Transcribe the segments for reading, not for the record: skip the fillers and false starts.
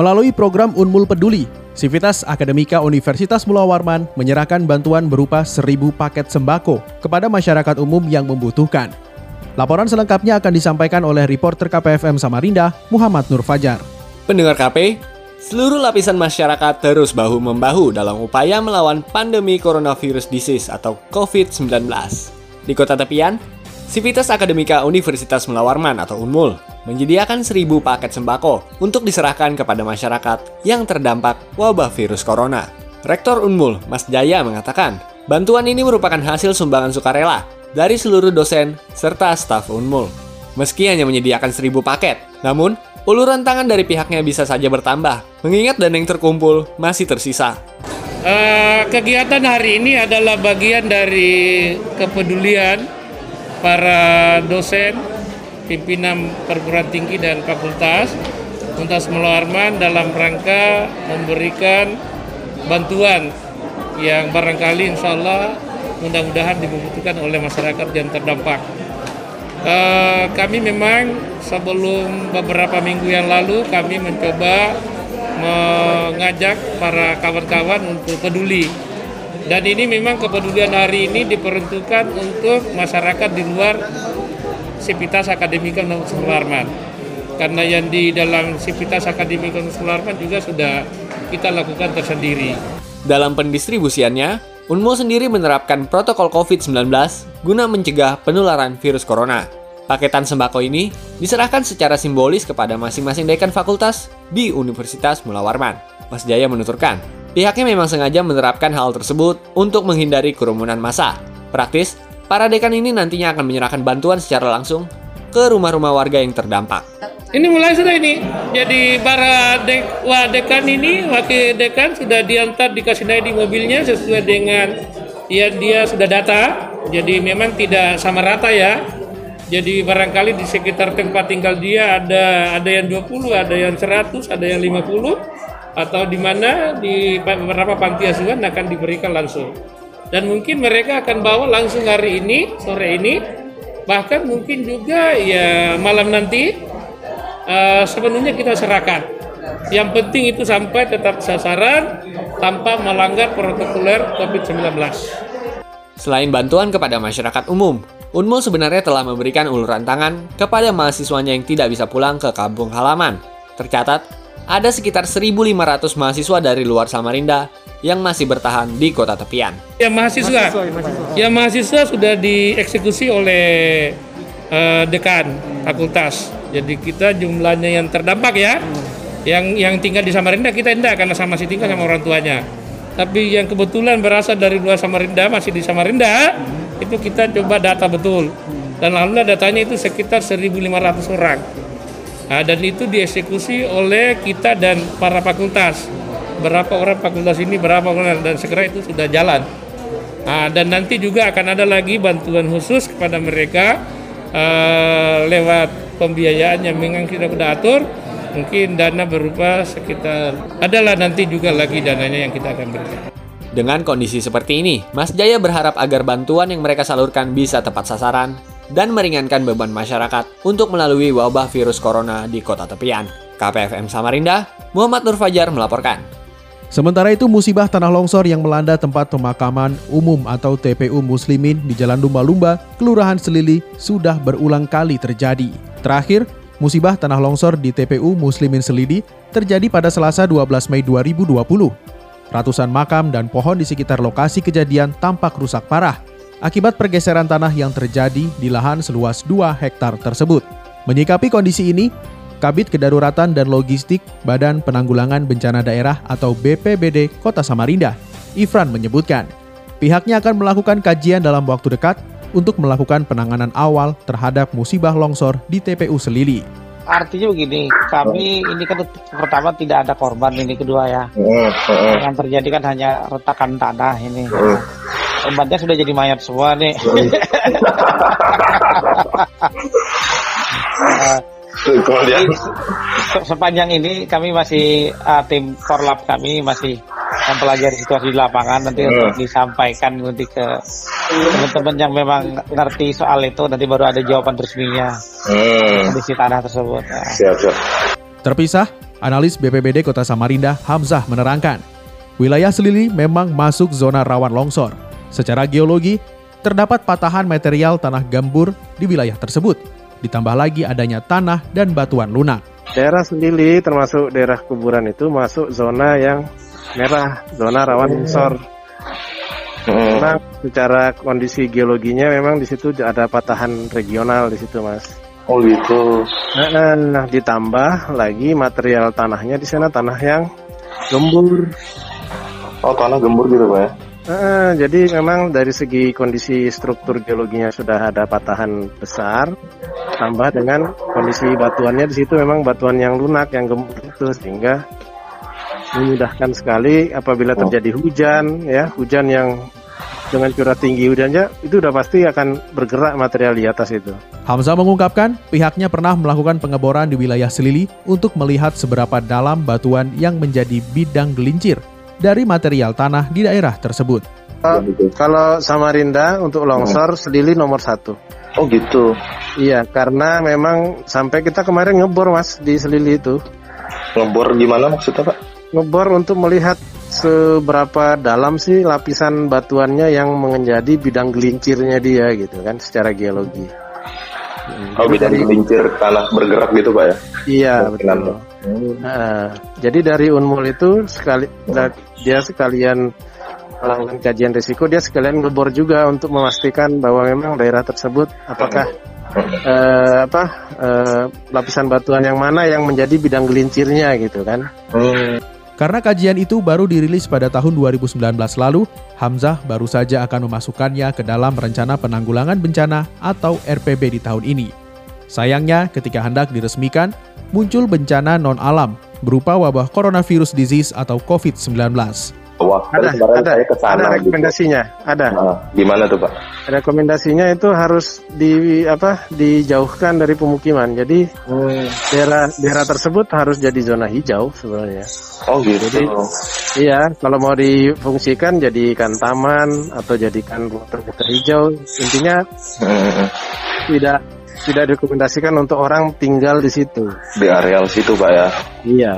Melalui program Unmul Peduli, Sivitas Akademika Universitas Mulawarman menyerahkan bantuan berupa 1.000 paket sembako kepada masyarakat umum yang membutuhkan. Laporan selengkapnya akan disampaikan oleh reporter KPFM Samarinda, Muhammad Nur Fajar. Pendengar KP, seluruh lapisan masyarakat terus bahu-membahu dalam upaya melawan pandemi Coronavirus Disease atau Covid-19. Di kota tepian, Sivitas Akademika Universitas Mulawarman atau Unmul menyediakan 1.000 paket sembako untuk diserahkan kepada masyarakat yang terdampak wabah virus corona. Rektor Unmul, Masjaya, mengatakan bantuan ini merupakan hasil sumbangan sukarela dari seluruh dosen serta staf Unmul. Meski hanya menyediakan 1.000 paket, namun uluran tangan dari pihaknya bisa saja bertambah, mengingat dana yang terkumpul masih tersisa. Kegiatan hari ini adalah bagian dari kepedulian para dosen, pimpinan perguruan tinggi dan fakultas Mulawarman dalam rangka memberikan bantuan yang barangkali insya Allah mudah-mudahan dibutuhkan oleh masyarakat yang terdampak. Kami memang sebelum beberapa minggu yang lalu kami mencoba mengajak para kawan-kawan untuk peduli, dan ini memang kepedulian hari ini diperuntukkan untuk masyarakat di luar Sivitas Akademika Mulawarman, karena yang di dalam Sivitas Akademika Mulawarman juga sudah kita lakukan tersendiri. Dalam pendistribusiannya, Unmul sendiri menerapkan protokol COVID-19 guna mencegah penularan virus corona. Paketan sembako ini diserahkan secara simbolis kepada masing-masing dekan fakultas di Universitas Mulawarman. Mas Jaya menuturkan, pihaknya memang sengaja menerapkan hal tersebut untuk menghindari kerumunan massa. Praktis, para dekan ini nantinya akan menyerahkan bantuan secara langsung ke rumah-rumah warga yang terdampak. Ini mulai sudah ini. Jadi para dekan ini, wakil dekan sudah diantar, dikasih naik di mobilnya sesuai dengan yang dia sudah data. Jadi memang tidak sama rata ya. Jadi barangkali di sekitar tempat tinggal dia ada yang 20, ada yang 100, ada yang 50, atau di mana di beberapa panti asuhan akan diberikan langsung. Dan mungkin mereka akan bawa langsung hari ini, sore ini, bahkan mungkin juga ya malam nanti sepenuhnya kita serahkan. Yang penting itu sampai tetap sasaran tanpa melanggar protokoler COVID-19. Selain bantuan kepada masyarakat umum, Unmul sebenarnya telah memberikan uluran tangan kepada mahasiswanya yang tidak bisa pulang ke kampung halaman. Tercatat, ada sekitar 1.500 mahasiswa dari luar Samarinda yang masih bertahan di kota tepian. Mahasiswa sudah dieksekusi oleh dekan fakultas. Jadi kita jumlahnya yang terdampak ya, yang tinggal di Samarinda kita enggak karena masih tinggal sama orang tuanya. Tapi yang kebetulan berasal dari luar Samarinda masih di Samarinda, itu kita coba data betul. Dan alhamdulillah datanya itu sekitar 1.500 orang. Nah, dan itu dieksekusi oleh kita dan para fakultas. Berapa orang fakultas ini, berapa orang, dan segera itu sudah jalan. Nah, dan nanti juga akan ada lagi bantuan khusus kepada mereka lewat pembiayaan yang memang kita sudah atur, mungkin dana berupa sekitar, adalah nanti juga lagi dananya yang kita akan berikan. Dengan kondisi seperti ini, Mas Jaya berharap agar bantuan yang mereka salurkan bisa tepat sasaran dan meringankan beban masyarakat untuk melalui wabah virus corona di kota tepian. KPFM Samarinda, Muhammad Nur Fajar melaporkan. Sementara itu, musibah tanah longsor yang melanda tempat pemakaman umum atau TPU Muslimin di Jalan Lumba-Lumba, Kelurahan Selili, sudah berulang kali terjadi. Terakhir, musibah tanah longsor di TPU Muslimin Selili terjadi pada Selasa 12 Mei 2020. Ratusan makam dan pohon di sekitar lokasi kejadian tampak rusak parah akibat pergeseran tanah yang terjadi di lahan seluas 2 hektar tersebut. Menyikapi kondisi ini, Kabid Kedaruratan dan Logistik Badan Penanggulangan Bencana Daerah atau BPBD Kota Samarinda, Ifran, menyebutkan pihaknya akan melakukan kajian dalam waktu dekat untuk melakukan penanganan awal terhadap musibah longsor di TPU Selili. Artinya begini, kami ini kan pertama tidak ada korban ini, kedua ya. Yang terjadi kan hanya retakan tanah ini. Korbannya sudah jadi mayat semua nih. Jadi, sepanjang ini kami masih tim korlap kami masih mempelajari situasi di lapangan, nanti untuk disampaikan nanti ke teman-teman yang memang ngerti soal itu, nanti baru ada jawaban resminya kondisi tanah tersebut. Siap. Terpisah, analis BPBD Kota Samarinda Hamzah menerangkan, wilayah Selili memang masuk zona rawan longsor. Secara geologi, terdapat patahan material tanah gambur di wilayah tersebut. Ditambah lagi adanya tanah dan batuan lunak. Daerah Selili termasuk daerah kuburan itu masuk zona yang merah, zona rawan longsor. Karena secara kondisi geologinya memang di situ ada patahan regional di situ, Mas. Oh gitu. Nah, ditambah lagi material tanahnya di sana tanah yang gembur. Oh, tanah gembur gitu, Pak ya? Jadi memang dari segi kondisi struktur geologinya sudah ada patahan besar, tambah dengan kondisi batuannya di situ memang batuan yang lunak, yang gembur itu, sehingga memudahkan sekali apabila terjadi hujan, ya hujan yang dengan curah tinggi hujannya itu sudah pasti akan bergerak material di atas itu. Hamzah mengungkapkan pihaknya pernah melakukan pengeboran di wilayah Selili untuk melihat seberapa dalam batuan yang menjadi bidang gelincir dari material tanah di daerah tersebut. Kalau Samarinda untuk longsor, Selili nomor 1. Oh gitu. Iya, karena memang sampai kita kemarin ngebor, Mas, di Selili itu. Ngebor gimana maksudnya, Pak? Ngebor untuk melihat seberapa dalam sih lapisan batuannya yang menjadi bidang gelincirnya dia gitu kan, secara geologi. Oh, bidang gelincir tanah bergerak gitu, Pak ya? Iya, betul. Jadi dari Unmul itu dia sekalian melakukan kajian risiko, dia sekalian ngebor juga untuk memastikan bahwa memang daerah tersebut apakah lapisan batuan yang mana yang menjadi bidang gelincirnya gitu kan. Karena kajian itu baru dirilis pada tahun 2019 lalu, Hamzah baru saja akan memasukkannya ke dalam Rencana Penanggulangan Bencana atau RPB di tahun ini. Sayangnya, ketika hendak diresmikan, muncul bencana non-alam berupa wabah Coronavirus Disease atau Covid-19. Ada rekomendasinya, ada. Nah, gimana tuh, Pak? Rekomendasinya itu harus dijauhkan dari pemukiman. Jadi daerah tersebut harus jadi zona hijau sebenarnya. Oh gitu. Jadi, iya, kalau mau difungsikan jadikan taman atau jadikan ruang terbuka hijau. Intinya tidak direkomendasikan untuk orang tinggal di situ. Di areal situ, Pak ya. Iya.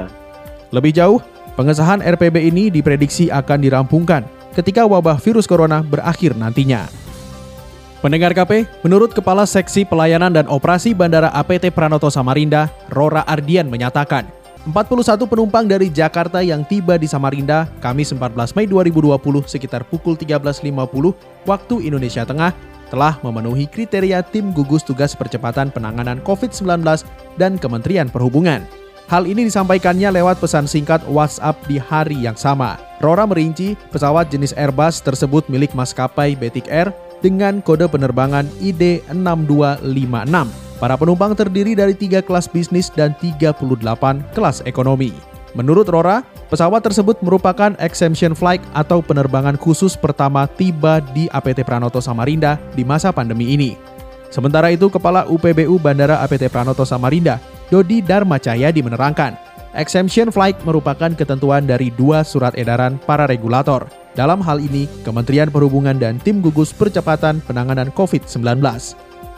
Lebih jauh, pengesahan RPB ini diprediksi akan dirampungkan ketika wabah virus corona berakhir nantinya. Pendengar KP, menurut Kepala Seksi Pelayanan dan Operasi Bandara APT Pranoto Samarinda, Rora Ardian menyatakan, 41 penumpang dari Jakarta yang tiba di Samarinda Kamis 14 Mei 2020 sekitar pukul 13.50 waktu Indonesia Tengah telah memenuhi kriteria tim gugus tugas percepatan penanganan COVID-19 dan Kementerian Perhubungan. Hal ini disampaikannya lewat pesan singkat WhatsApp di hari yang sama. Rora merinci pesawat jenis Airbus tersebut milik maskapai Batik Air dengan kode penerbangan ID6256. Para penumpang terdiri dari 3 kelas bisnis dan 38 kelas ekonomi. Menurut Rora, pesawat tersebut merupakan Exemption Flight atau penerbangan khusus pertama tiba di APT Pranoto Samarinda di masa pandemi ini. Sementara itu, Kepala UPBU Bandara APT Pranoto Samarinda, Dodi Darmacahya menerangkan, exemption flight merupakan ketentuan dari 2 surat edaran para regulator. Dalam hal ini, Kementerian Perhubungan dan Tim Gugus Percepatan Penanganan COVID-19.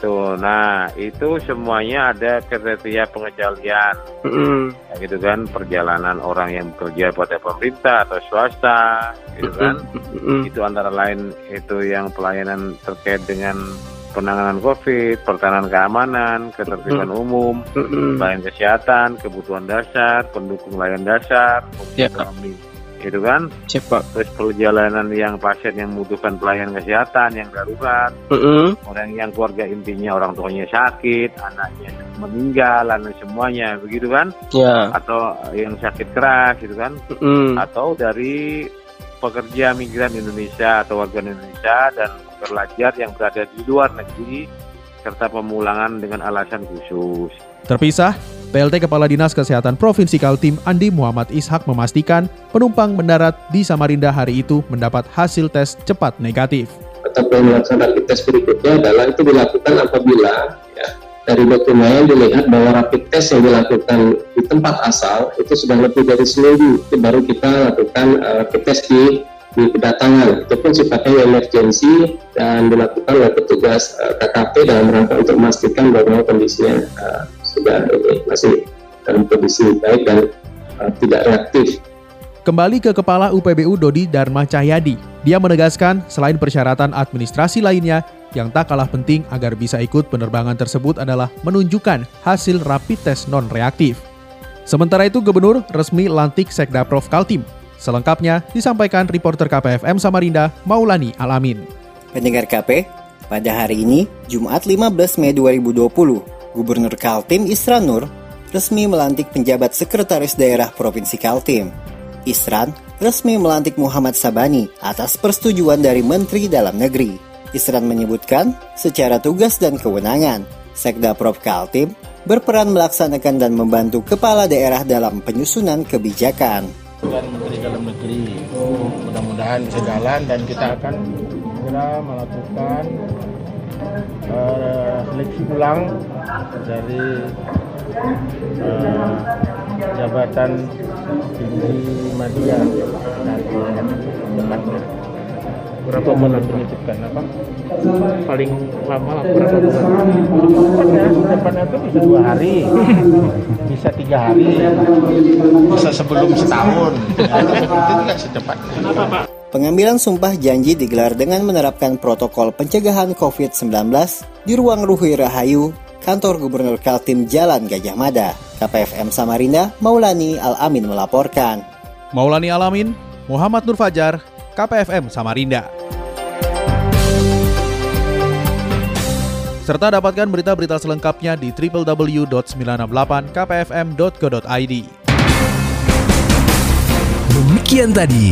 Tuh, nah itu semuanya ada kriteria pengecualian, ya, gitu kan, perjalanan orang yang bekerja pada pemerintah atau swasta, gitu kan. Itu antara lain itu yang pelayanan terkait dengan penanganan COVID, pertahanan keamanan, ketertiban umum, layanan kesehatan, kebutuhan dasar, pendukung layanan dasar, ekonomi, gitu kan? Cepat. Terus perjalanan yang pasien yang membutuhkan pelayanan kesehatan yang darurat, orang yang keluarga intinya orang tuanya sakit, anaknya meninggal, dan semuanya, begitu kan? Yeah. Atau yang sakit keras, gitu kan? Atau dari pekerja migran Indonesia atau warga Indonesia dan pelajar yang berada di luar negeri serta pemulangan dengan alasan khusus. Terpisah, PLT Kepala Dinas Kesehatan Provinsi Kaltim Andi Muhammad Ishak memastikan penumpang mendarat di Samarinda hari itu mendapat hasil tes cepat negatif. Pencapaian melaksanakan tes berikutnya adalah itu dilakukan apabila dari dokumen dilihat bahwa rapid test yang dilakukan di tempat asal itu sudah lebih dari seminggu, itu baru kita lakukan rapid test di kedatangan. Itu pun sifatnya emergensi dan dilakukan oleh petugas KKP dalam rangka untuk memastikan bahwa kondisinya sudah masih dalam kondisi baik dan tidak reaktif. Kembali ke Kepala UPBU Dodi Darmacahya, dia menegaskan selain persyaratan administrasi lainnya, yang tak kalah penting agar bisa ikut penerbangan tersebut adalah menunjukkan hasil rapid test non-reaktif. Sementara itu Gubernur resmi lantik Sekda Prof Kaltim. Selengkapnya disampaikan reporter KPFM Samarinda Maulani Alamin. Pendengar KP, pada hari ini Jumat 15 Mei 2020, Gubernur Kaltim Isran Nur resmi melantik penjabat Sekretaris Daerah Provinsi Kaltim. Isran resmi melantik Muhammad Sabani atas persetujuan dari Menteri Dalam Negeri. Isran menyebutkan, secara tugas dan kewenangan, Sekda Prov Kaltim berperan melaksanakan dan membantu kepala daerah dalam penyusunan kebijakan. Dan Menteri Dalam Negeri, mudah-mudahan bisa jalan dan kita akan segera melakukan seleksi ulang dari jabatan di Masjaya nanti. Berapa bulan menitipkan apa? Paling lama lah berapa bulan? Depannya itu bisa 2 hari, bisa 3 hari, bisa sebelum setahun. Tidak secepat. Kenapa Pak? Pengambilan sumpah janji digelar dengan menerapkan protokol pencegahan COVID-19 di ruang Ruhui Rahayu, Kantor Gubernur Kaltim Jalan Gajah Mada. KPFM Samarinda, Maulani Alamin melaporkan. Maulani Alamin, Muhammad Nur Fajar, KPFM Samarinda. Serta dapatkan berita-berita selengkapnya di www.968kpfm.co.id. Demikian tadi